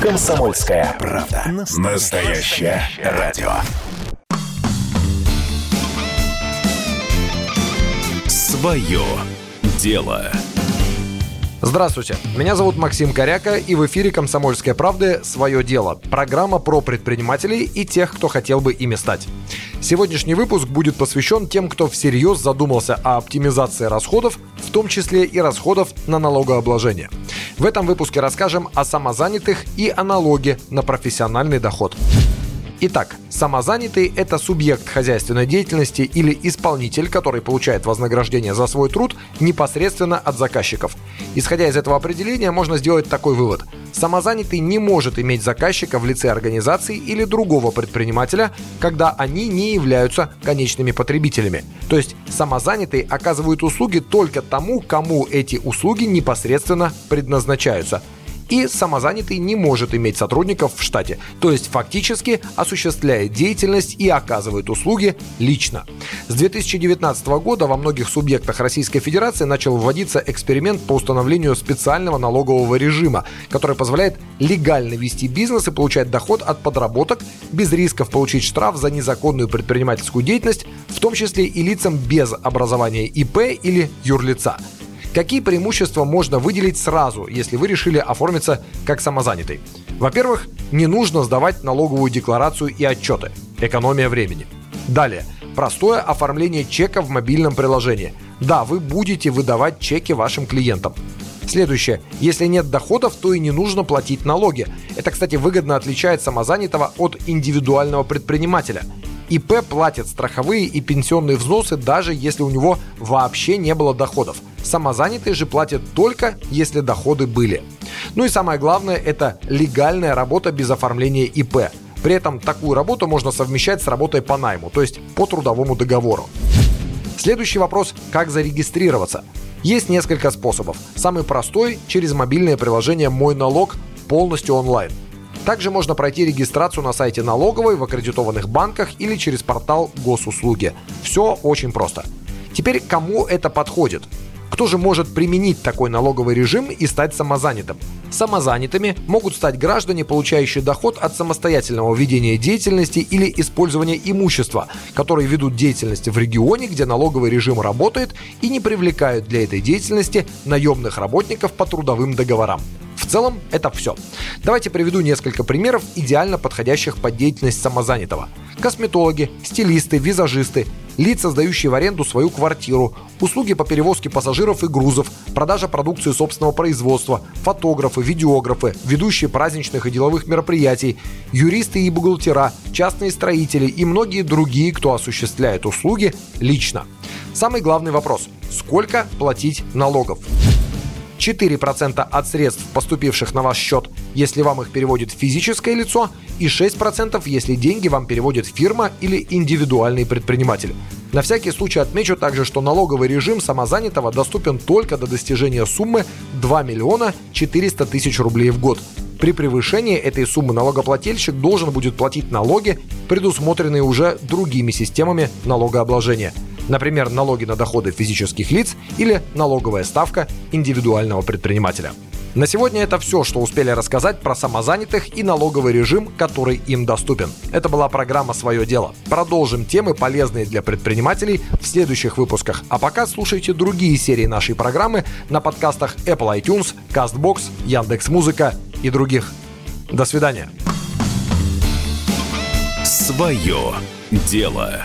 Комсомольская правда. Настоящее радио. Свое дело. Здравствуйте, меня зовут Максим Коряков, и в эфире «Комсомольская правда. Свое дело». Программа про предпринимателей и тех, кто хотел бы ими стать. Сегодняшний выпуск будет посвящен тем, кто всерьез задумался о оптимизации расходов, в том числе и расходов на налогообложение. В этом выпуске расскажем о самозанятых и о налоге на профессиональный доход. Итак, самозанятый – это субъект хозяйственной деятельности или исполнитель, который получает вознаграждение за свой труд непосредственно от заказчиков. Исходя из этого определения, можно сделать такой вывод. Самозанятый не может иметь заказчика в лице организации или другого предпринимателя, когда они не являются конечными потребителями. То есть самозанятый оказывает услуги только тому, кому эти услуги непосредственно предназначаются. И самозанятый не может иметь сотрудников в штате, то есть фактически осуществляет деятельность и оказывает услуги лично. С 2019 года во многих субъектах Российской Федерации начал вводиться эксперимент по установлению специального налогового режима, который позволяет легально вести бизнес и получать доход от подработок без рисков получить штраф за незаконную предпринимательскую деятельность, в том числе и лицам без образования ИП или юрлица. Какие преимущества можно выделить сразу, если вы решили оформиться как самозанятый? Во-первых, не нужно сдавать налоговую декларацию и отчеты. Экономия времени. Далее. Простое оформление чека в мобильном приложении. Да, вы будете выдавать чеки вашим клиентам. Следующее. Если нет доходов, то и не нужно платить налоги. Это, кстати, выгодно отличает самозанятого от индивидуального предпринимателя. ИП платит страховые и пенсионные взносы, даже если у него вообще не было доходов. Самозанятый же платит только, если доходы были. Ну и самое главное – это легальная работа без оформления ИП. При этом такую работу можно совмещать с работой по найму, то есть по трудовому договору. Следующий вопрос – как зарегистрироваться? Есть несколько способов. Самый простой – через мобильное приложение «Мой налог» полностью онлайн. Также можно пройти регистрацию на сайте налоговой, в аккредитованных банках или через портал Госуслуги. Все очень просто. Теперь кому это подходит? Кто же может применить такой налоговый режим и стать самозанятым? Самозанятыми могут стать граждане, получающие доход от самостоятельного ведения деятельности или использования имущества, которые ведут деятельность в регионе, где налоговый режим работает и не привлекают для этой деятельности наемных работников по трудовым договорам. В целом, это все. Давайте приведу несколько примеров, идеально подходящих под деятельность самозанятого. Косметологи, стилисты, визажисты, лица, сдающие в аренду свою квартиру, услуги по перевозке пассажиров и грузов, продажа продукции собственного производства, фотографы, видеографы, ведущие праздничных и деловых мероприятий, юристы и бухгалтера, частные строители и многие другие, кто осуществляет услуги лично. Самый главный вопрос – сколько платить налогов? 4% от средств, поступивших на ваш счет, если вам их переводит физическое лицо, и 6%, если деньги вам переводит фирма или индивидуальный предприниматель. На всякий случай отмечу также, что налоговый режим самозанятого доступен только до достижения суммы 2 миллиона 400 тысяч рублей в год. При превышении этой суммы налогоплательщик должен будет платить налоги, предусмотренные уже другими системами налогообложения. Например, налоги на доходы физических лиц или налоговая ставка индивидуального предпринимателя. На сегодня это все, что успели рассказать про самозанятых и налоговый режим, который им доступен. Это была программа «Свое дело». Продолжим темы, полезные для предпринимателей, в следующих выпусках. А пока слушайте другие серии нашей программы на подкастах Apple iTunes, Castbox, Яндекс.Музыка и других. До свидания. «Свое дело».